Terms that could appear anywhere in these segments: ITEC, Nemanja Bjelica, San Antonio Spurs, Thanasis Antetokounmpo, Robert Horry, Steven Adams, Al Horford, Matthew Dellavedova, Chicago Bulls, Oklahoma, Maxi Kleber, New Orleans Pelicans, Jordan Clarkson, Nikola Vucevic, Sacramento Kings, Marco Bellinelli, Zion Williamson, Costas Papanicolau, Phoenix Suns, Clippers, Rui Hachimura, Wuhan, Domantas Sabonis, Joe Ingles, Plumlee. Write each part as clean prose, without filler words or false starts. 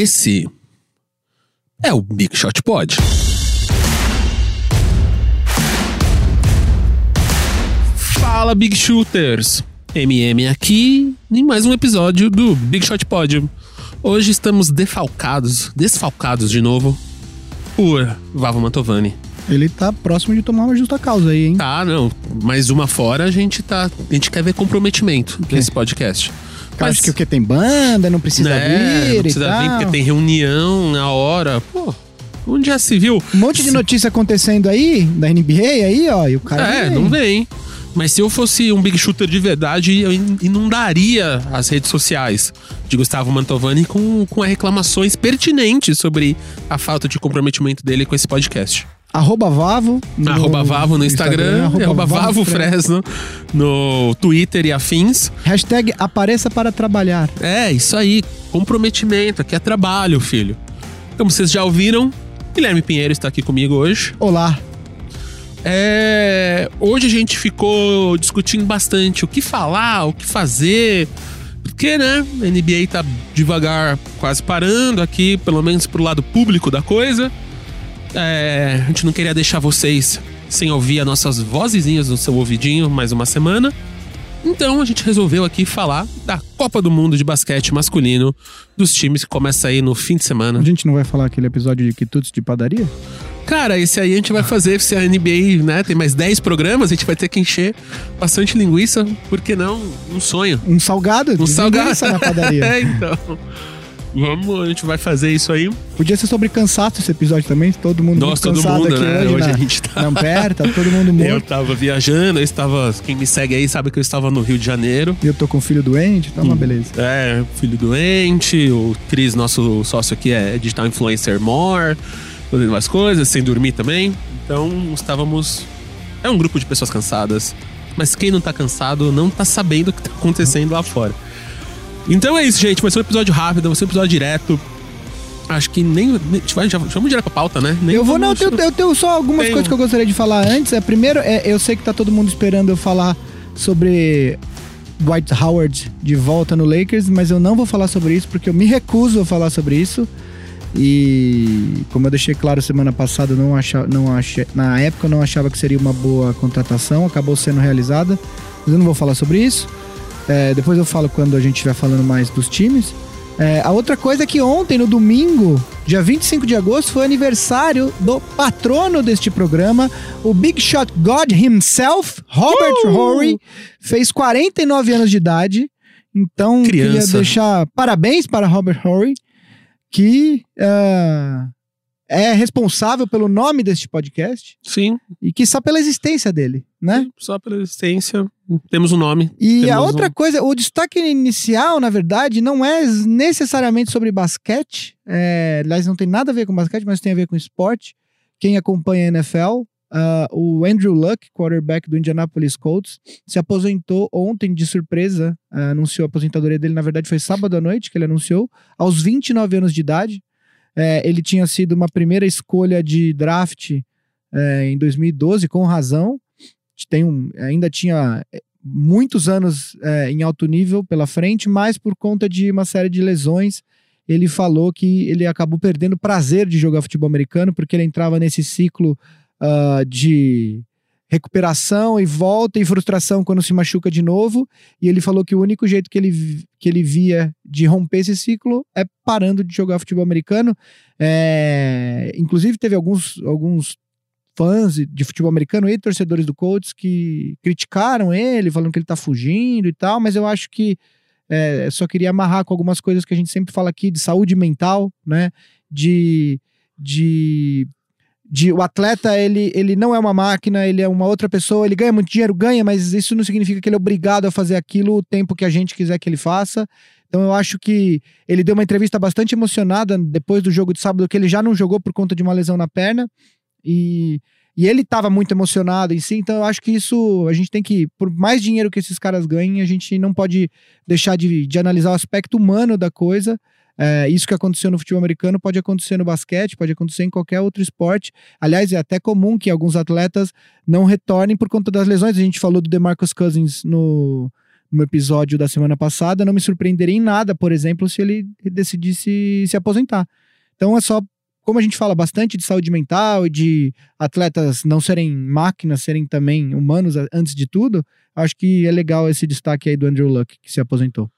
Esse é o Big Shot Pod. Fala, Big Shooters! MM aqui em mais um episódio do Big Shot Pod. Hoje estamos desfalcados de novo por Gustavo Mantovani. Ele tá próximo de tomar uma justa causa aí, hein? Tá, não. Mais uma fora, a gente quer ver comprometimento nesse podcast. Mas, acho que porque tem banda, não precisa vir. Não precisa vir porque tem reunião na hora. Pô, onde já se viu? Um monte de notícia acontecendo aí, da NBA aí, ó. E o cara não vem. Mas se eu fosse um Big Shooter de verdade, eu inundaria as redes sociais de Gustavo Mantovani com reclamações pertinentes sobre a falta de comprometimento dele com esse podcast. @Vavo no Instagram, @Vavo Fresno no Twitter e afins. Hashtag apareça para trabalhar. É, isso aí, comprometimento, aqui é trabalho, filho. Como vocês já ouviram, Guilherme Pinheiro está aqui comigo hoje. Olá. Hoje a gente ficou discutindo bastante o que falar, o que fazer, porque, né, a NBA tá devagar, quase parando aqui, pelo menos pro lado público da coisa. A gente não queria deixar vocês sem ouvir as nossas vozinhas no seu ouvidinho mais uma semana. Então a gente resolveu aqui falar da Copa do Mundo de Basquete Masculino, dos times que começa aí no fim de semana. A gente não vai falar aquele episódio de quitutes de padaria? Cara, esse aí a gente vai fazer, se a NBA, né, tem mais 10 programas, a gente vai ter que encher bastante linguiça, porque não, um sonho. Um salgado na padaria. Então... Vamos, a gente vai fazer isso aí. Podia ser sobre cansaço esse episódio também. Todo mundo cansado aqui, né? Hoje a gente tá... Não, todo mundo morto. Eu tava viajando, quem me segue aí sabe que eu estava no Rio de Janeiro. E eu tô com um filho doente, tá uma beleza. Filho doente, o Cris, nosso sócio aqui, é digital influencer more, fazendo umas coisas, sem dormir também. Então, estávamos... É um grupo de pessoas cansadas. Mas quem não tá cansado não tá sabendo o que tá acontecendo lá fora. Então é isso, gente. Vai ser um episódio rápido, vai ser um episódio direto. Acho que nem já vamos direto pra pauta, né? Eu tenho só algumas coisas que eu gostaria de falar antes. Primeiro, eu sei que tá todo mundo esperando eu falar sobre Dwight Howard de volta no Lakers, mas eu não vou falar sobre isso, porque eu me recuso a falar sobre isso. E como eu deixei claro semana passada, na época eu não achava que seria uma boa contratação, acabou sendo realizada, mas eu não vou falar sobre isso. Depois eu falo quando a gente estiver falando mais dos times. A outra coisa é que ontem, no domingo, dia 25 de agosto, foi aniversário do patrono deste programa, o Big Shot God himself, Robert Horry, fez 49 anos de idade. Então, queria deixar parabéns para Robert Horry, que é responsável pelo nome deste podcast. Sim. E que só pela existência dele, né? Sim, só pela existência... Temos um nome. E a outra coisa, o destaque inicial, na verdade, não é necessariamente sobre basquete. Aliás, não tem nada a ver com basquete, mas tem a ver com esporte. Quem acompanha a NFL, o Andrew Luck, quarterback do Indianapolis Colts, se aposentou ontem de surpresa. Anunciou a aposentadoria dele, na verdade foi sábado à noite que ele anunciou, aos 29 anos de idade. Ele tinha sido uma primeira escolha de draft em 2012, com razão. Ainda tinha muitos anos em alto nível pela frente, mas por conta de uma série de lesões, ele falou que ele acabou perdendo o prazer de jogar futebol americano, porque ele entrava nesse ciclo de recuperação e volta e frustração quando se machuca de novo, e ele falou que o único jeito que ele via de romper esse ciclo é parando de jogar futebol americano. Inclusive teve alguns fãs de futebol americano e torcedores do Colts que criticaram ele, falando que ele tá fugindo e tal, mas eu acho que só queria amarrar com algumas coisas que a gente sempre fala aqui de saúde mental, né? O atleta, ele não é uma máquina, ele é uma outra pessoa, ele ganha muito dinheiro, mas isso não significa que ele é obrigado a fazer aquilo o tempo que a gente quiser que ele faça. Então eu acho que ele deu uma entrevista bastante emocionada depois do jogo de sábado, que ele já não jogou por conta de uma lesão na perna, e ele estava muito emocionado em si, então eu acho que isso a gente tem que, por mais dinheiro que esses caras ganhem, a gente não pode deixar de analisar o aspecto humano da coisa. Isso que aconteceu no futebol americano pode acontecer no basquete, pode acontecer em qualquer outro esporte. Aliás, é até comum que alguns atletas não retornem por conta das lesões. A gente falou do DeMarcus Cousins no no episódio da semana passada, não me surpreenderia em nada, por exemplo, se ele decidisse se aposentar. Então é só, como a gente fala bastante de saúde mental e de atletas não serem máquinas, serem também humanos antes de tudo, acho que é legal esse destaque aí do Andrew Luck, que se aposentou.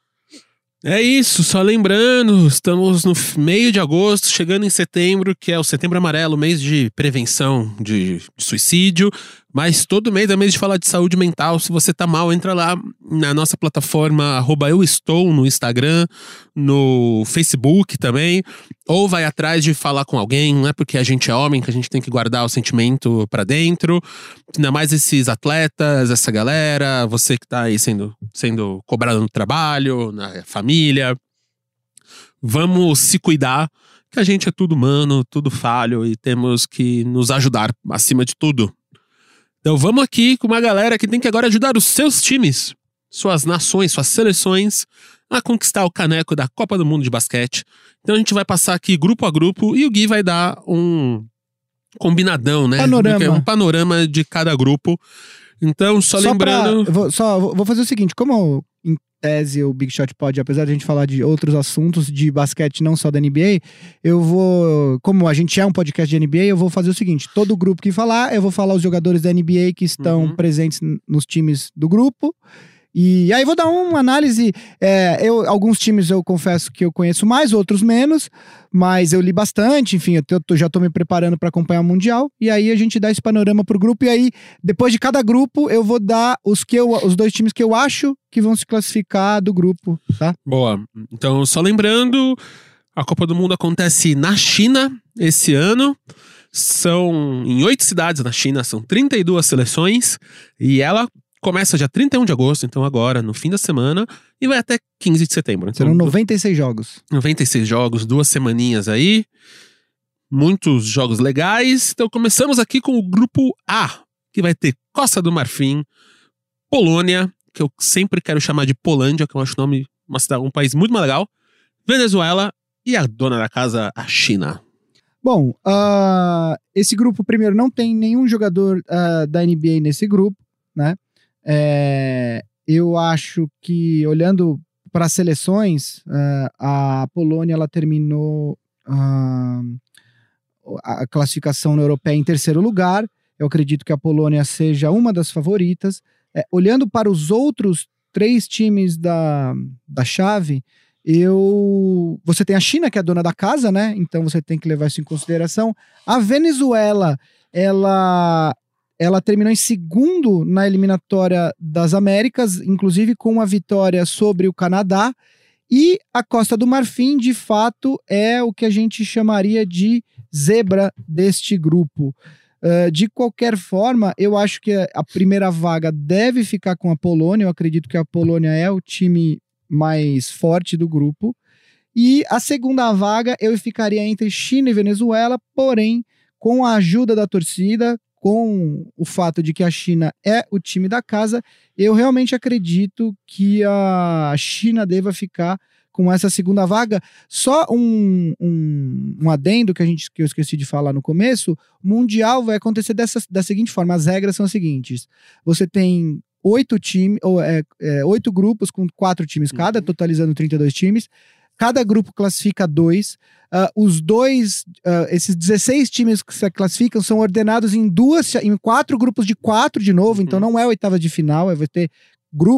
É isso, só lembrando, estamos no meio de agosto, chegando em setembro, que é o Setembro Amarelo, mês de prevenção de suicídio, mas todo mês é mês de falar de saúde mental. Se você tá mal, entra lá na nossa plataforma @euestou no Instagram, no Facebook também, ou vai atrás de falar com alguém. Não é porque a gente é homem que a gente tem que guardar o sentimento pra dentro, ainda mais esses atletas, essa galera, você que tá aí sendo cobrado no trabalho, na família. Vamos se cuidar, que a gente é tudo humano, tudo falho, e temos que nos ajudar acima de tudo. Então vamos aqui com uma galera que tem que agora ajudar os seus times, suas nações, suas seleções a conquistar o caneco da Copa do Mundo de Basquete. Então a gente vai passar aqui grupo a grupo e o Gui vai dar um combinadão, né? Panorama. Um panorama de cada grupo. Então só lembrando... Vou fazer o seguinte, como em tese o Big Shot Pod, apesar de a gente falar de outros assuntos de basquete, não só da NBA, eu vou, como a gente é um podcast de NBA, eu vou fazer o seguinte, todo grupo que falar, eu vou falar os jogadores da NBA que estão presentes nos times do grupo, e aí vou dar uma análise. Alguns times eu confesso que eu conheço mais, outros menos, mas eu li bastante, enfim, eu já tô me preparando para acompanhar o Mundial, e aí a gente dá esse panorama pro grupo, e aí depois de cada grupo eu vou dar os dois times que eu acho que vão se classificar do grupo, tá? Boa, então só lembrando, a Copa do Mundo acontece na China esse ano. São em 8 cidades na China, são 32 seleções, e ela começa dia 31 de agosto, então agora, no fim da semana, e vai até 15 de setembro. Então, serão 96 jogos. 96 jogos, 2 semaninhas aí. Muitos jogos legais. Então começamos aqui com o grupo A, que vai ter Costa do Marfim, Polônia, que eu sempre quero chamar de Polândia, que eu acho o nome, um país muito mais legal, Venezuela e a dona da casa, a China. Bom, esse grupo, primeiro, não tem nenhum jogador da NBA nesse grupo, né? Eu acho que, olhando para as seleções, a Polônia ela terminou a classificação na europeia em terceiro lugar. Eu acredito que a Polônia seja uma das favoritas. Olhando para os outros 3 times da chave, você tem a China, que é a dona da casa, né? Então você tem que levar isso em consideração. A Venezuela, ela terminou em segundo na eliminatória das Américas, inclusive com uma vitória sobre o Canadá. E a Costa do Marfim, de fato, é o que a gente chamaria de zebra deste grupo. De qualquer forma, eu acho que a primeira vaga deve ficar com a Polônia. Eu acredito que a Polônia é o time mais forte do grupo. E a segunda vaga eu ficaria entre China e Venezuela, porém, com a ajuda da torcida, com o fato de que a China é o time da casa, eu realmente acredito que a China deva ficar com essa segunda vaga. Só um adendo que eu esqueci de falar no começo, o Mundial vai acontecer da seguinte forma, as regras são as seguintes, você tem 8 grupos com 4 times cada, totalizando 32 times, cada grupo classifica 2. Esses 16 times que se classificam são ordenados em 4 grupos de 4 de novo, então não é oitava de final, vai ter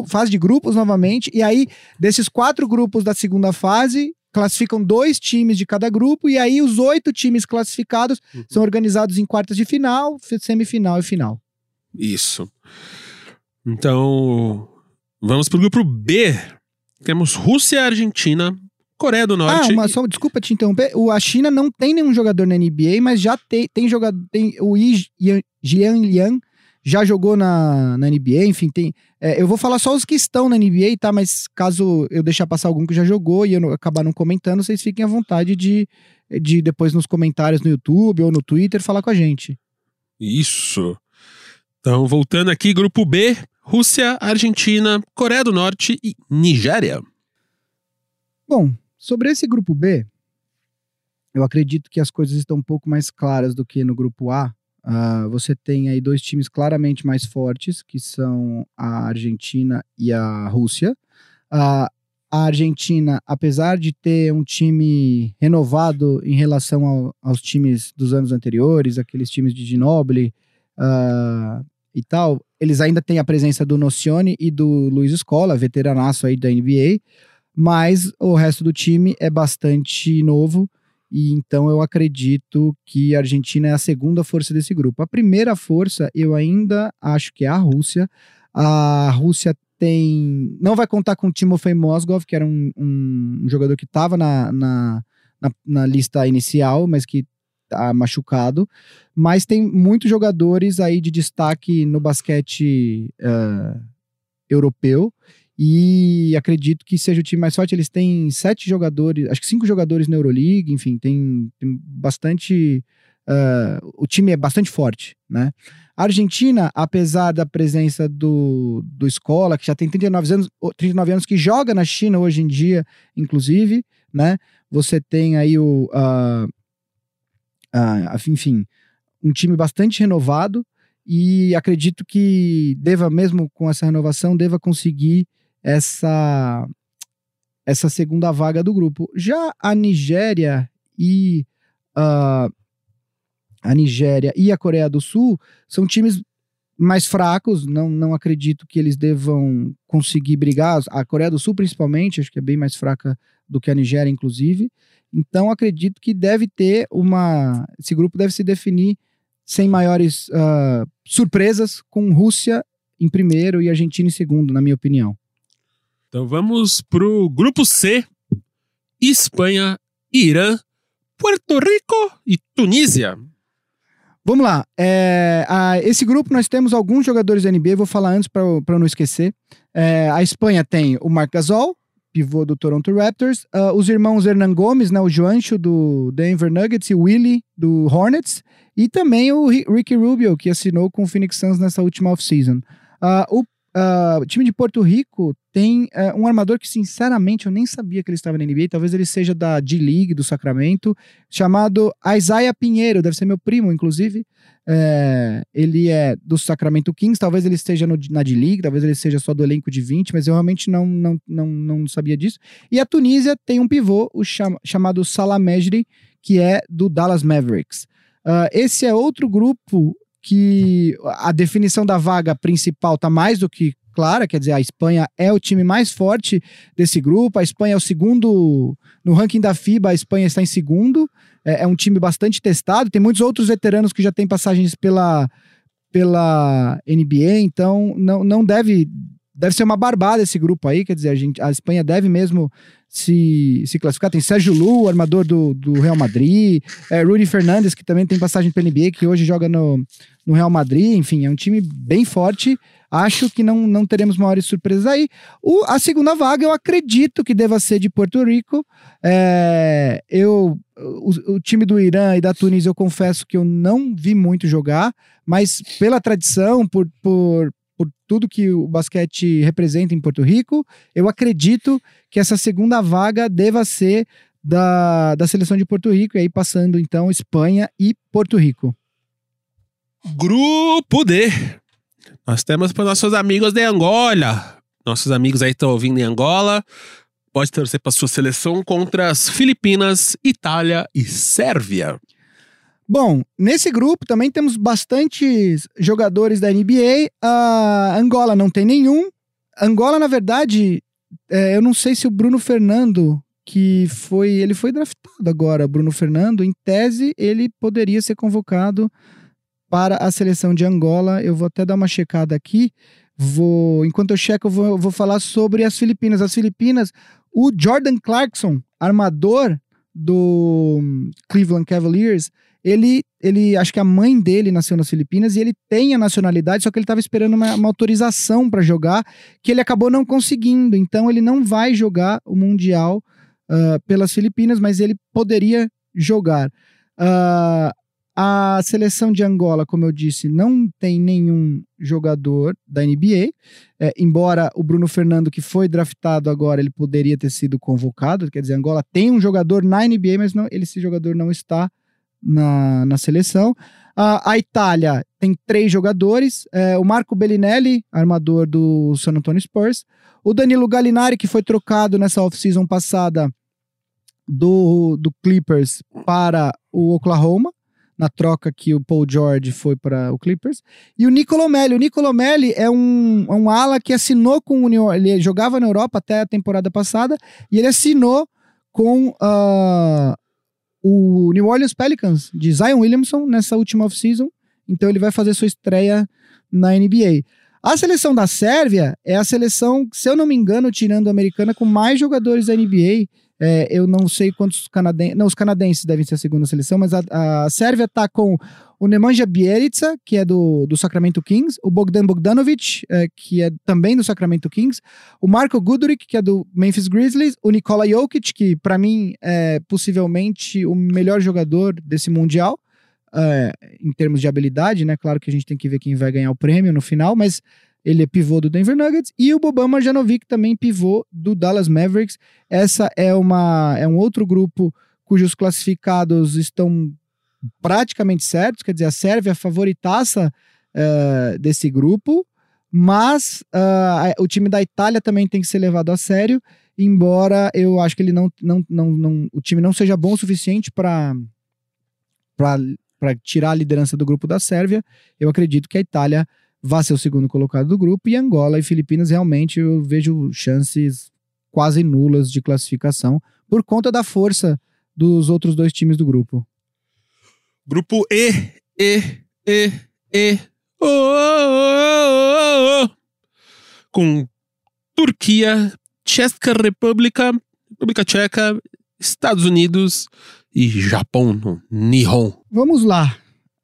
fase de grupos novamente, e aí desses 4 grupos da segunda fase, classificam 2 times de cada grupo, e aí os 8 times classificados são organizados em quartas de final, semifinal e final. Isso. Então, vamos pro grupo B. Temos Rússia e Argentina, Coreia do Norte. Desculpa te interromper. A China não tem nenhum jogador na NBA, mas já tem jogador. O Jian Liang já jogou na NBA, enfim, tem. Eu vou falar só os que estão na NBA, tá? Mas caso eu deixar passar algum que já jogou e eu acabar não comentando, vocês fiquem à vontade de depois nos comentários no YouTube ou no Twitter falar com a gente. Isso. Então, voltando aqui, grupo B, Rússia, Argentina, Coreia do Norte e Nigéria. Bom, sobre esse grupo B, eu acredito que as coisas estão um pouco mais claras do que no grupo A. Você tem aí dois times claramente mais fortes, que são a Argentina e a Rússia. A Argentina, apesar de ter um time renovado em relação aos times dos anos anteriores, aqueles times de Ginóbili e tal, eles ainda têm a presença do Nocione e do Luiz Scola, veteranaço aí da NBA, mas o resto do time é bastante novo, e então eu acredito que a Argentina é a segunda força desse grupo. A primeira força eu ainda acho que é a Rússia. A Rússia não vai contar com o Timofey Mozgov, que era um jogador que estava na lista inicial, mas que está machucado. Mas tem muitos jogadores aí de destaque no basquete europeu, e acredito que seja o time mais forte. Eles têm 7 jogadores, acho que 5 jogadores na Euroleague, enfim, tem bastante... o time é bastante forte, né? A Argentina, apesar da presença do Scola, que já tem 39 anos, que joga na China hoje em dia, inclusive, né? Você tem aí enfim, um time bastante renovado, e acredito que deva, mesmo com essa renovação, deva conseguir essa segunda vaga do grupo. Já a Nigéria e... a Nigéria e a Coreia do Sul são times mais fracos, não acredito que eles devam conseguir brigar. A Coreia do Sul, principalmente, acho que é bem mais fraca do que a Nigéria, inclusive. Então, acredito que deve ter esse grupo deve se definir sem maiores surpresas, com Rússia em primeiro e Argentina em segundo, na minha opinião. Então, vamos pro grupo C: Espanha, Irã, Puerto Rico e Tunísia. Vamos lá, esse grupo nós temos alguns jogadores da NBA, vou falar antes para não esquecer. A Espanha tem o Marc Gasol, pivô do Toronto Raptors, os irmãos Hernangómez, né, o Joancho do Denver Nuggets e o Willy do Hornets, e também o Ricky Rubio, que assinou com o Phoenix Suns nessa última off-season. O time de Porto Rico tem um armador que, sinceramente, eu nem sabia que ele estava na NBA. Talvez ele seja da D-League, do Sacramento, chamado Isaiah Pinheiro. Deve ser meu primo, inclusive. Ele é do Sacramento Kings. Talvez ele esteja na D-League, talvez ele seja só do elenco de 20, mas eu realmente não sabia disso. E a Tunísia tem um pivô, chamado Salah Mejri, que é do Dallas Mavericks. Esse é outro grupo que a definição da vaga principal está mais do que clara, quer dizer, a Espanha é o time mais forte desse grupo, a Espanha é o segundo, no ranking da FIBA a Espanha está em segundo, é um time bastante testado, tem muitos outros veteranos que já têm passagens pela NBA, então não deve ser uma barbada esse grupo aí, quer dizer, a Espanha deve mesmo se classificar. Tem Sérgio Llull, armador do Real Madrid, Rudy Fernandes, que também tem passagem pela NBA, que hoje joga no Real Madrid, enfim, é um time bem forte. Acho que não teremos maiores surpresas aí. A segunda vaga eu acredito que deva ser de Porto Rico. O time do Irã e da Tunísia eu confesso que eu não vi muito jogar, mas pela tradição, por tudo que o basquete representa em Porto Rico, eu acredito que essa segunda vaga deva ser da seleção de Porto Rico, e aí passando então Espanha e Porto Rico. Grupo D. Nós temos para nossos amigos de Angola. Nossos amigos aí estão ouvindo em Angola. Pode torcer para sua seleção contra as Filipinas, Itália e Sérvia. Bom, nesse grupo também temos bastantes jogadores da NBA. A Angola não tem nenhum. Angola, na verdade, eu não sei se o Bruno Fernando, ele foi draftado agora, Bruno Fernando, em tese, ele poderia ser convocado para a seleção de Angola. Eu vou até dar uma checada aqui. Enquanto eu checo, eu vou falar sobre as Filipinas. As Filipinas, o Jordan Clarkson, armador do Cleveland Cavaliers, ele, acho que a mãe dele nasceu nas Filipinas e ele tem a nacionalidade, só que ele estava esperando uma autorização para jogar, que ele acabou não conseguindo, então ele não vai jogar o Mundial pelas Filipinas, mas ele poderia jogar. A seleção de Angola, como eu disse, não tem nenhum jogador da NBA, embora o Bruno Fernando, que foi draftado agora, ele poderia ter sido convocado, quer dizer, Angola tem um jogador na NBA, mas esse jogador não está na seleção. A Itália tem 3 jogadores, o Marco Bellinelli, armador do San Antonio Spurs, o Danilo Gallinari, que foi trocado nessa off-season passada do Clippers para o Oklahoma, na troca que o Paul George foi para o Clippers, e o Niccolò Melli. O Niccolò Melli é um ala que assinou com o New Orleans, ele jogava na Europa até a temporada passada, e ele assinou com o New Orleans Pelicans, de Zion Williamson, nessa última off-season. Então ele vai fazer sua estreia na NBA. A seleção da Sérvia é a seleção, se eu não me engano, tirando a americana, com mais jogadores da NBA. Eu não sei quantos canadenses... Não, os canadenses devem ser a segunda seleção, mas a Sérvia tá com o Nemanja Bjelica, que é do Sacramento Kings, o Bogdan Bogdanovic, que é também do Sacramento Kings, o Marko Gudurić, que é do Memphis Grizzlies, o Nikola Jokic, que para mim é possivelmente o melhor jogador desse Mundial, em termos de habilidade, né? Claro que a gente tem que ver quem vai ganhar o prêmio no final, mas ele é pivô do Denver Nuggets, e o Boban Marjanovic, também pivô do Dallas Mavericks. Essa é um outro grupo cujos classificados estão praticamente certos, quer dizer, a Sérvia favoritaça desse grupo, mas o time da Itália também tem que ser levado a sério, embora eu acho que ele o time não seja bom o suficiente para tirar a liderança do grupo da Sérvia. Eu acredito que a Itália vá ser o segundo colocado do grupo, e Angola e Filipinas realmente eu vejo chances quase nulas de classificação por conta da força dos outros dois times do grupo. Grupo E. Com Turquia, Tcheca República Tcheca, Estados Unidos e Japão, no Nihon. Vamos lá.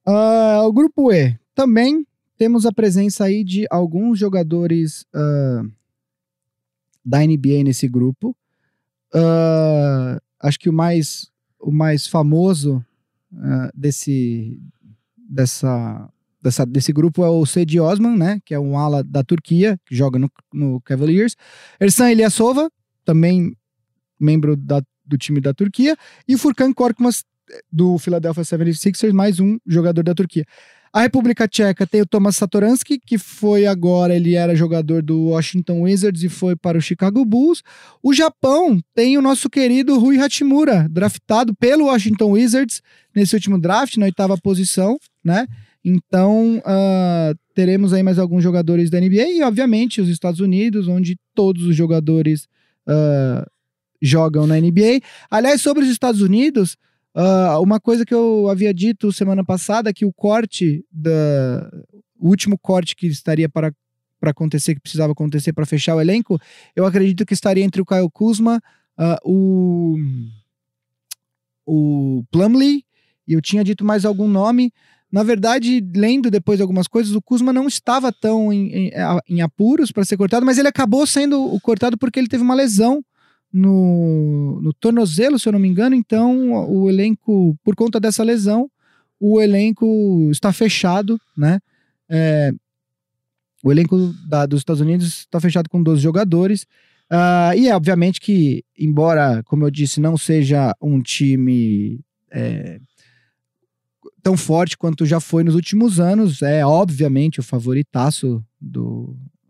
O grupo E também temos a presença aí de alguns jogadores da NBA nesse grupo. Acho que o mais famoso desse grupo é o Cedi Osman, né? Que é um ala da Turquia, que joga no Cavaliers. Ersan Ilyasova, também membro do time da Turquia. E Furkan Korkmaz, do Philadelphia 76ers, mais um jogador da Turquia. A República Tcheca tem o Tomas Satoransky, que foi agora, ele era jogador do Washington Wizards e foi para o Chicago Bulls. O Japão tem o nosso querido Rui Hachimura, draftado pelo Washington Wizards nesse último draft, na 8ª posição, né? Então, teremos aí mais alguns jogadores da NBA e, obviamente, os Estados Unidos, onde todos os jogadores jogam na NBA. Aliás, sobre os Estados Unidos... uma coisa que eu havia dito semana passada, que o último corte que estaria para acontecer, que precisava acontecer para fechar o elenco, eu acredito que estaria entre o Kyle Kuzma, o Plumlee, e eu tinha dito mais algum nome. Na verdade, lendo depois algumas coisas, o Kuzma não estava tão em apuros para ser cortado, mas ele acabou sendo cortado porque ele teve uma lesão no tornozelo, se eu não me engano. Então o elenco, por conta dessa lesão, o elenco está fechado, né? O elenco dos Estados Unidos está fechado com 12 jogadores, e é obviamente que, embora, como eu disse, não seja um time tão forte quanto já foi nos últimos anos, é obviamente o favoritaço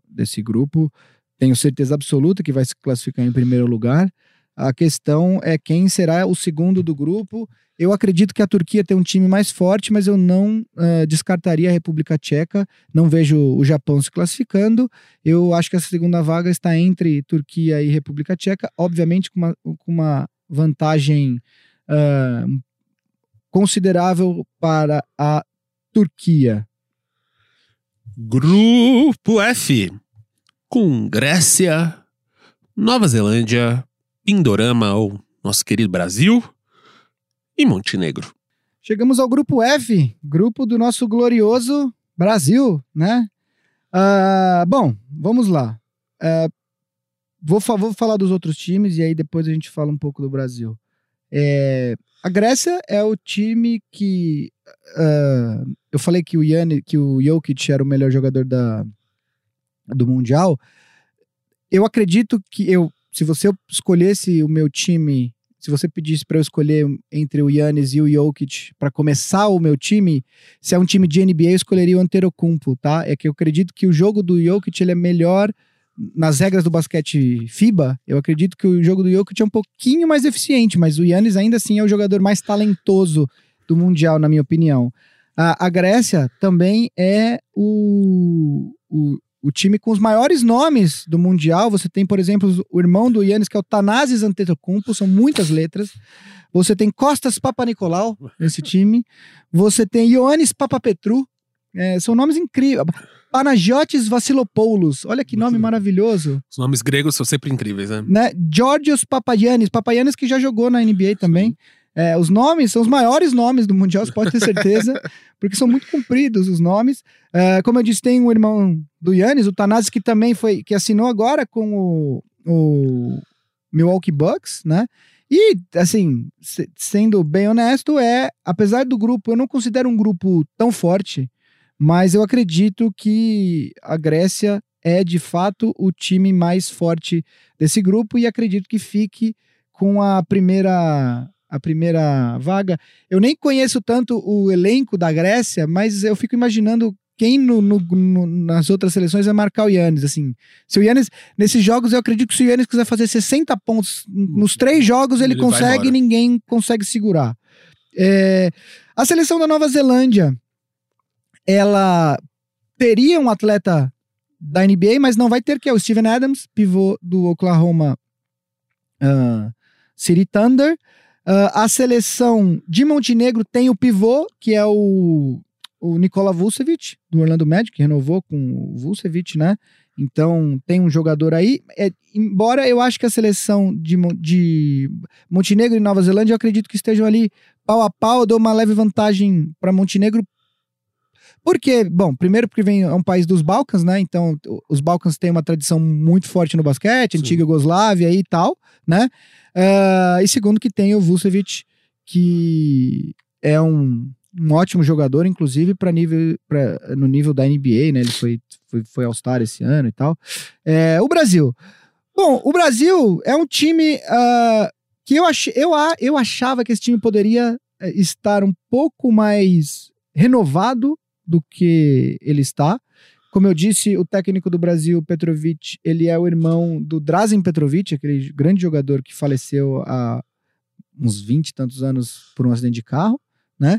desse grupo. Tenho certeza absoluta que vai se classificar em primeiro lugar. A questão é quem será o segundo do grupo. Eu acredito que a Turquia tem um time mais forte, mas eu não descartaria a República Tcheca. Não vejo o Japão se classificando. Eu acho que essa segunda vaga está entre Turquia e República Tcheca. Obviamente com uma vantagem considerável para a Turquia. Grupo F, com Grécia, Nova Zelândia, Pindorama, ou nosso querido Brasil, e Montenegro. Chegamos ao grupo F, grupo do nosso glorioso Brasil, né? Bom, vamos lá. Vou falar dos outros times e aí depois a gente fala um pouco do Brasil. A Grécia é o time que... eu falei que o Jokic era o melhor jogador do Mundial. Eu acredito que se você escolhesse o meu time Se você pedisse para eu escolher entre o Yannis e o Jokic para começar o meu time, se é um time de NBA, eu escolheria o Antetokounmpo, tá? É que eu acredito que o jogo do Jokic ele é melhor nas regras do basquete FIBA. Eu acredito que o jogo do Jokic é um pouquinho mais eficiente, mas o Yannis ainda assim é o jogador mais talentoso do Mundial, na minha opinião. A Grécia também é o time com os maiores nomes do Mundial. Você tem, por exemplo, o irmão do Yannis, que é o Thanasis Antetokounmpo. São muitas letras. Você tem Costas Papanicolau nesse time. Você tem Ioannis Papapetrou. São nomes incríveis. Panagiotis Vassilopoulos. Olha que nome maravilhoso. Os nomes gregos são sempre incríveis, né? Georgios Papagiannis. Papagiannis que já jogou na NBA também. Os nomes são os maiores nomes do Mundial, você pode ter certeza, porque são muito compridos os nomes. Como eu disse, tem um irmão do Yannis, o Thanasis, que também foi, que assinou agora com o Milwaukee Bucks, né? E, assim, sendo bem honesto, apesar do grupo, eu não considero um grupo tão forte, mas eu acredito que a Grécia é, de fato, o time mais forte desse grupo e acredito que fique com a primeira vaga. Eu nem conheço tanto o elenco da Grécia, mas eu fico imaginando quem nas outras seleções vai marcar o Yannis, assim. Se o Yannis, nesses jogos, eu acredito que se o Yannis quiser fazer 60 pontos nos 3 jogos, ele consegue e ninguém consegue segurar. A seleção da Nova Zelândia, ela teria um atleta da NBA, mas não vai ter, que é o Steven Adams, pivô do Oklahoma City Thunder. A seleção de Montenegro tem o pivô, que é o Nikola Vucevic, do Orlando Magic, que renovou com o Vucevic, né? Então, tem um jogador aí. Embora eu acho que a seleção de Montenegro e Nova Zelândia, eu acredito que estejam ali pau a pau. Eu dou uma leve vantagem para Montenegro. Porque, bom, primeiro porque é um país dos Balcãs, né? Então, os Balcãs têm uma tradição muito forte no basquete, antiga Iugoslávia e tal, né? E segundo que tem o Vucevic, que é um ótimo jogador, inclusive no nível da NBA, né? Ele foi All-Star esse ano e tal. O Brasil. Bom, o Brasil é um time que eu achava que esse time poderia estar um pouco mais renovado do que ele está. Como eu disse, o técnico do Brasil, Petrovic, ele é o irmão do Drazen Petrovic, aquele grande jogador que faleceu há uns 20 e tantos anos por um acidente de carro, né?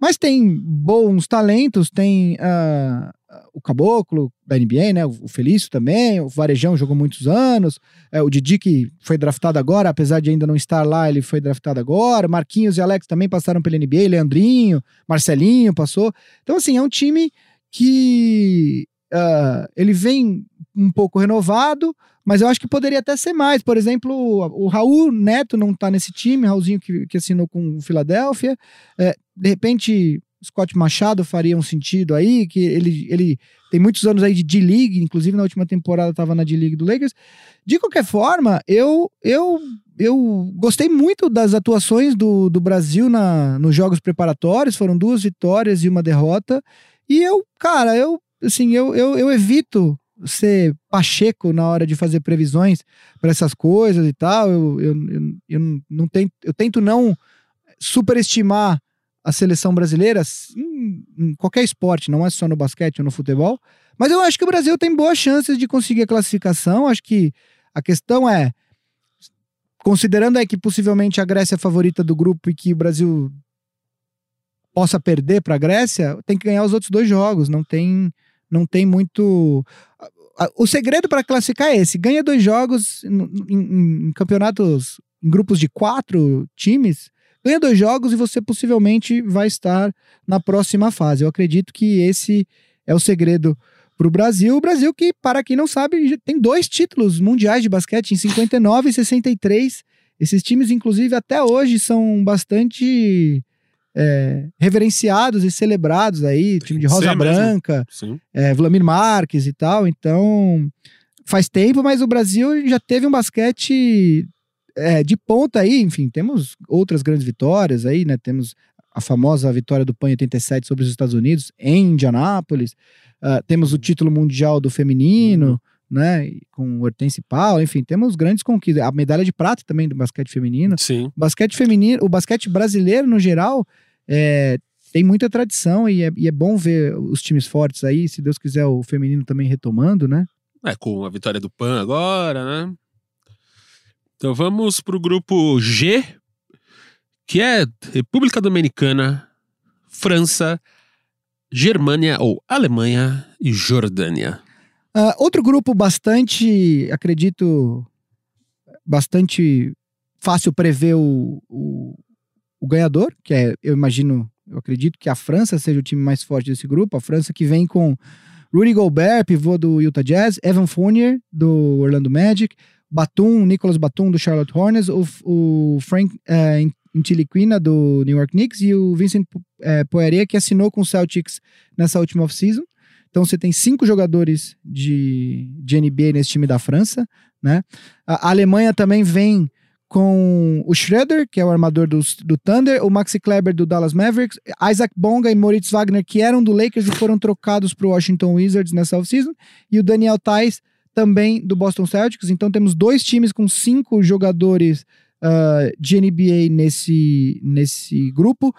Mas tem bons talentos, tem o Caboclo da NBA, né? O Felício também, o Varejão jogou muitos anos, o Didi, que foi draftado agora, apesar de ainda não estar lá, ele foi draftado agora, Marquinhos e Alex também passaram pela NBA, Leandrinho, Marcelinho passou. Então, assim, é um time que ele vem um pouco renovado, mas eu acho que poderia até ser mais. Por exemplo, o Raul Neto não tá nesse time, Raulzinho que assinou com o Philadelphia. De repente, Scott Machado faria um sentido aí, que ele tem muitos anos aí de D-League, inclusive na última temporada estava na D-League do Lakers. De qualquer forma, eu gostei muito das atuações do Brasil nos jogos preparatórios, foram 2 vitórias e uma derrota, e eu evito ser pacheco na hora de fazer previsões para essas coisas e tal. Eu tento não superestimar a seleção brasileira em qualquer esporte, não é só no basquete ou no futebol, mas eu acho que o Brasil tem boas chances de conseguir a classificação. Acho que a questão é, considerando aí que possivelmente a Grécia é a favorita do grupo e que o Brasil possa perder para a Grécia, tem que ganhar os outros 2 jogos, não tem muito. O segredo para classificar é esse: ganha 2 jogos em campeonatos, em grupos de 4 times, ganha 2 jogos e você possivelmente vai estar na próxima fase. Eu acredito que esse é o segredo para o Brasil. O Brasil que, para quem não sabe, tem 2 títulos mundiais de basquete, em 59 e 63. Esses times, inclusive, até hoje são bastante reverenciados e celebrados aí, time de Rosa Branca, Vlamir Marques e tal. Então, faz tempo, mas o Brasil já teve um basquete de ponta aí. Enfim, temos outras grandes vitórias aí, né? Temos a famosa vitória do PAN 87 sobre os Estados Unidos em Indianápolis, temos o título mundial do feminino, né, com Hortência e Paula, enfim, temos grandes conquistas. A medalha de prata também do basquete feminino. Sim. Basquete feminino, o basquete brasileiro no geral tem muita tradição e é bom ver os times fortes aí, se Deus quiser o feminino também retomando, né? Com a vitória do PAN agora, né? Então vamos pro grupo G, que é República Dominicana, França, Germânia ou Alemanha e Jordânia. Outro grupo bastante, acredito, bastante fácil prever o ganhador, que é, eu acredito que a França seja o time mais forte desse grupo. A França que vem com Rudy Gobert, pivô do Utah Jazz, Evan Fournier, do Orlando Magic, Batum, Nicolas Batum, do Charlotte Hornets, o Frank Ntiliquina, do New York Knicks, e o Vincent Poirier, que assinou com o Celtics nessa última off-season. Então você tem 5 jogadores de NBA nesse time da França, né? A Alemanha também vem com o Schroeder, que é o armador do Thunder, o Maxi Kleber do Dallas Mavericks, Isaac Bonga e Moritz Wagner, que eram do Lakers e foram trocados para o Washington Wizards nessa off-season, e o Daniel Theis, também do Boston Celtics. Então temos 2 times com 5 jogadores de NBA nesse grupo.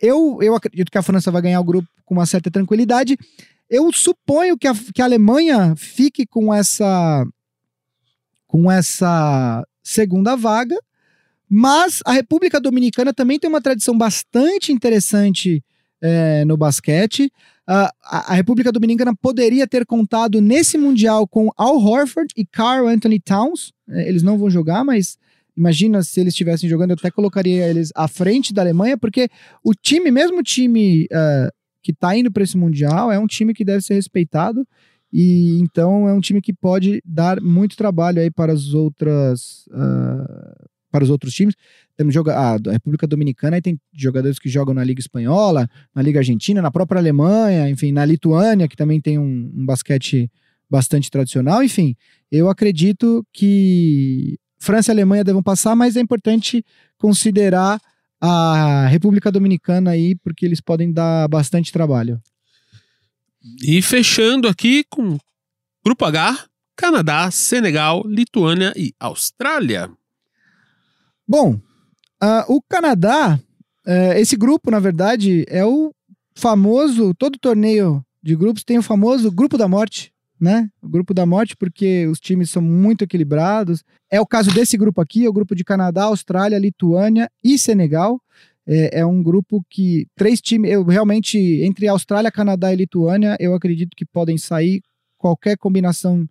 Eu acredito que a França vai ganhar o grupo com uma certa tranquilidade. Eu suponho que a Alemanha fique com essa segunda vaga, mas a República Dominicana também tem uma tradição bastante interessante no basquete. A República Dominicana poderia ter contado nesse Mundial com Al Horford e Karl Anthony Towns. Eles não vão jogar, mas imagina se eles estivessem jogando, eu até colocaria eles à frente da Alemanha, porque o time que está indo para esse Mundial é um time que deve ser respeitado, e então é um time que pode dar muito trabalho aí para os outros times. Temos a República Dominicana, aí tem jogadores que jogam na Liga Espanhola, na Liga Argentina, na própria Alemanha, enfim, na Lituânia, que também tem um basquete bastante tradicional. Enfim, eu acredito que França e Alemanha devam passar, mas é importante considerar a República Dominicana aí, porque eles podem dar bastante trabalho. E fechando aqui com Grupo H, Canadá, Senegal, Lituânia e Austrália. Bom, o Canadá, esse grupo, na verdade, é o famoso, todo torneio de grupos tem o famoso Grupo da Morte, né? O Grupo da Morte, porque os times são muito equilibrados. É o caso desse grupo aqui, é o grupo de Canadá, Austrália, Lituânia e Senegal. É um grupo que 3 times, eu realmente, entre Austrália, Canadá e Lituânia, eu acredito que podem sair qualquer combinação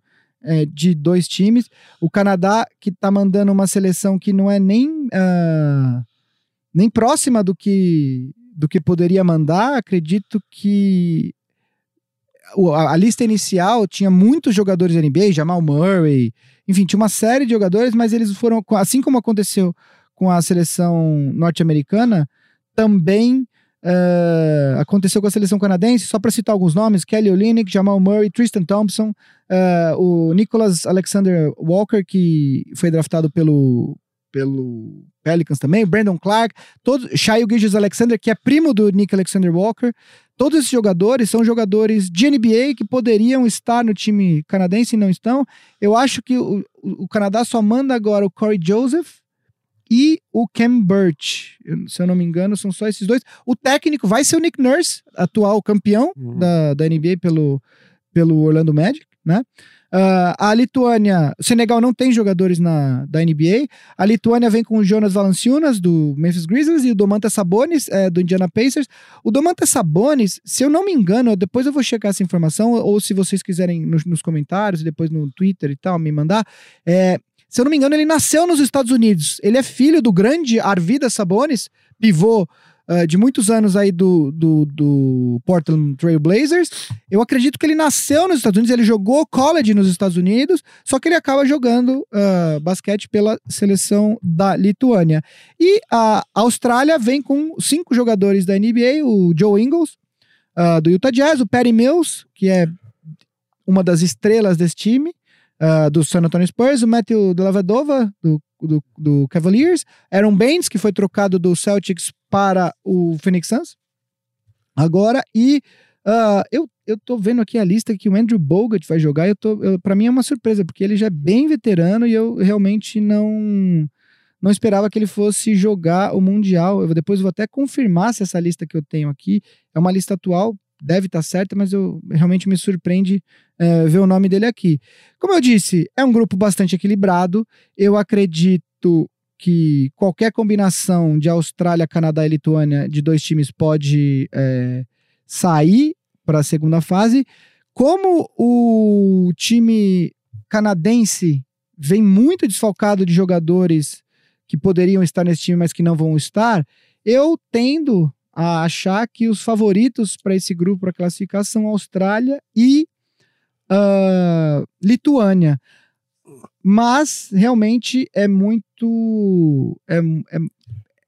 de 2 times. O Canadá, que tá mandando uma seleção que não é nem próxima do que poderia mandar, acredito que a lista inicial tinha muitos jogadores da NBA, Jamal Murray, enfim, tinha uma série de jogadores, mas eles foram, assim como aconteceu com a seleção norte-americana, também aconteceu com a seleção canadense. Só para citar alguns nomes: Kelly Olynyk, Jamal Murray, Tristan Thompson, o Nicholas Alexander Walker, que foi draftado pelo Pelicans também, Brandon Clark, Shai Gilgeous-Alexander, que é primo do Nick Alexander Walker. Todos esses jogadores são jogadores de NBA que poderiam estar no time canadense e não estão. Eu acho que o Canadá só manda agora o Corey Joseph e o Cam Birch, se eu não me engano, são só esses 2. O técnico vai ser o Nick Nurse, atual campeão da NBA pelo Orlando Magic, né? A Lituânia, o Senegal não tem jogadores da NBA. A Lituânia vem com o Jonas Valanciunas, do Memphis Grizzlies, e o Domantas Sabonis, do Indiana Pacers. O Domantas Sabonis, se eu não me engano, depois eu vou checar essa informação, ou se vocês quiserem nos comentários, depois no Twitter e tal, me mandar, se eu não me engano, ele nasceu nos Estados Unidos. Ele é filho do grande Arvydas Sabonis, pivô de muitos anos aí do Portland Trail Blazers. Eu acredito que ele nasceu nos Estados Unidos, ele jogou college nos Estados Unidos, só que ele acaba jogando basquete pela seleção da Lituânia. E a Austrália vem com 5 jogadores da NBA, o Joe Ingles, do Utah Jazz, o Patty Mills, que é uma das estrelas desse time, do San Antonio Spurs, o Matthew Dellavedova do Cavaliers, Aaron Baines, que foi trocado do Celtics para o Phoenix Suns agora, e Eu tô vendo aqui a lista que o Andrew Bogut vai jogar, pra mim é uma surpresa, porque ele já é bem veterano e eu realmente não esperava que ele fosse jogar o Mundial. Depois vou até confirmar se essa lista que eu tenho aqui é uma lista atual, deve estar certa, mas realmente me surpreende ver o nome dele aqui. Como eu disse, é um grupo bastante equilibrado, eu acredito que qualquer combinação de Austrália, Canadá e Lituânia de dois times pode sair para a segunda fase. Como o time canadense vem muito desfalcado de jogadores que poderiam estar nesse time, mas que não vão estar, eu tendo a achar que os favoritos para esse grupo, para classificar, são Austrália e Lituânia. Mas, realmente, é muito...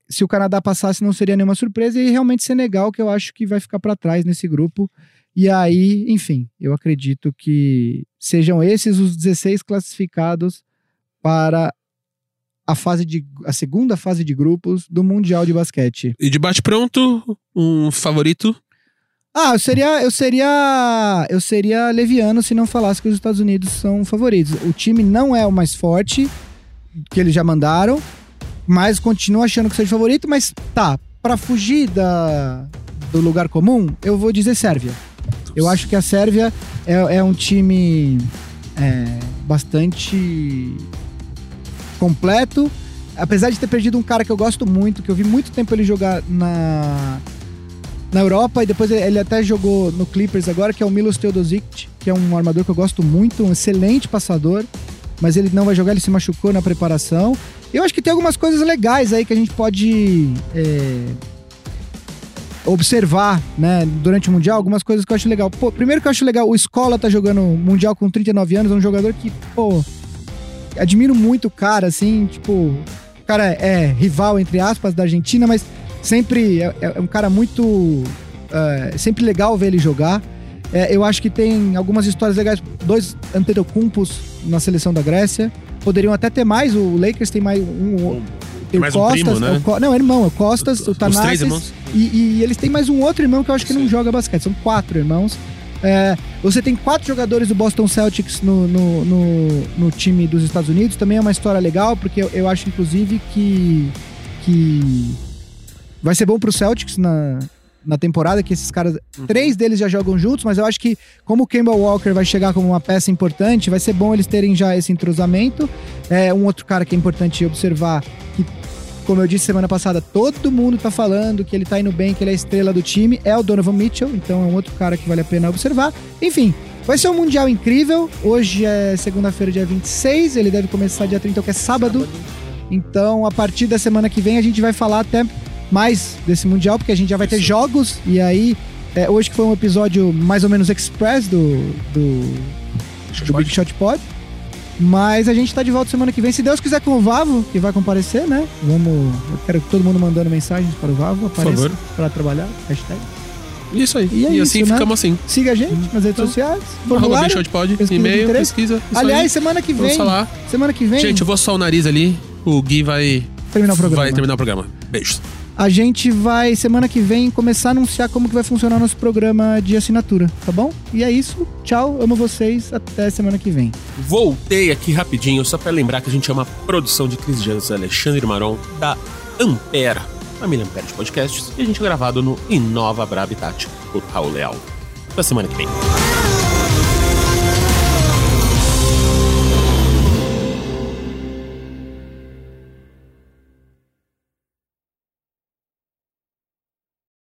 se o Canadá passasse, não seria nenhuma surpresa. E realmente Senegal, que eu acho que vai ficar para trás nesse grupo. E aí, enfim, eu acredito que sejam esses os 16 classificados para a segunda fase de grupos do Mundial de Basquete. E de bate-pronto, um favorito? Eu seria leviano se não falasse que os Estados Unidos são favoritos. O time não é o mais forte, que eles já mandaram, mas continuo achando que seja favorito, mas tá, pra fugir do lugar comum, eu vou dizer Sérvia. Eu acho que a Sérvia é um time bastante completo, apesar de ter perdido um cara que eu gosto muito, que eu vi muito tempo ele jogar na Europa, e depois ele até jogou no Clippers agora, que é o Milos Teodosic, que é um armador que eu gosto muito, um excelente passador, mas ele não vai jogar, ele se machucou na preparação. Eu acho que tem algumas coisas legais aí que a gente pode observar, né, durante o Mundial, algumas coisas que eu acho legal. Pô, primeiro que eu acho legal, o Scola tá jogando Mundial com 39 anos, é um jogador que, pô, admiro muito o cara, assim, tipo, o cara é rival, entre aspas, da Argentina, mas sempre é um cara muito... sempre legal ver ele jogar. Eu acho que tem algumas histórias legais, 2 Antetokounmpos na seleção da Grécia, poderiam até ter mais, o Lakers tem mais um... Tem mais Costas, um primo, né? Não, irmão, o Costas, o Thanasis, e eles têm mais um outro irmão que eu acho que não joga basquete, são 4 irmãos. Você tem 4 jogadores do Boston Celtics no time dos Estados Unidos, também é uma história legal, porque eu acho, inclusive, que vai ser bom pro Celtics na temporada, que esses caras, 3 deles já jogam juntos, mas eu acho que como o Kemba Walker vai chegar como uma peça importante, vai ser bom eles terem já esse entrosamento. Um outro cara que é importante observar, que, como eu disse semana passada, todo mundo tá falando que ele tá indo bem, que ele é a estrela do time, é o Donovan Mitchell, então é um outro cara que vale a pena observar. Enfim, vai ser um Mundial incrível. Hoje é segunda-feira, dia 26, ele deve começar dia 30, que é sábado. Então, a partir da semana que vem, a gente vai falar até mais desse Mundial, porque a gente já vai ter jogos, e aí, hoje que foi um episódio mais ou menos express do Big Shot Pod, mas a gente tá de volta semana que vem, se Deus quiser, com o Vavo, que vai comparecer, né? Eu quero todo mundo mandando mensagens para o Vavo, apareça para trabalhar, hashtag. Isso aí, e assim isso, ficamos, né? Assim. Siga a gente nas redes sociais, formulário, e-mail, pesquisa. Aliás, semana que vem... Gente, eu vou só o nariz ali, o Gui vai terminar o programa. Beijos. A gente vai, semana que vem, começar a anunciar como que vai funcionar nosso programa de assinatura, tá bom? E é isso, tchau, amo vocês, até semana que vem. Voltei aqui rapidinho, só pra lembrar que a gente é uma produção de Cris Jantos, Alexandre Maron, da Ampera, família Ampera de podcasts, e a gente é gravado no Inova Brab Tati, por Raul Leal. Até semana que vem.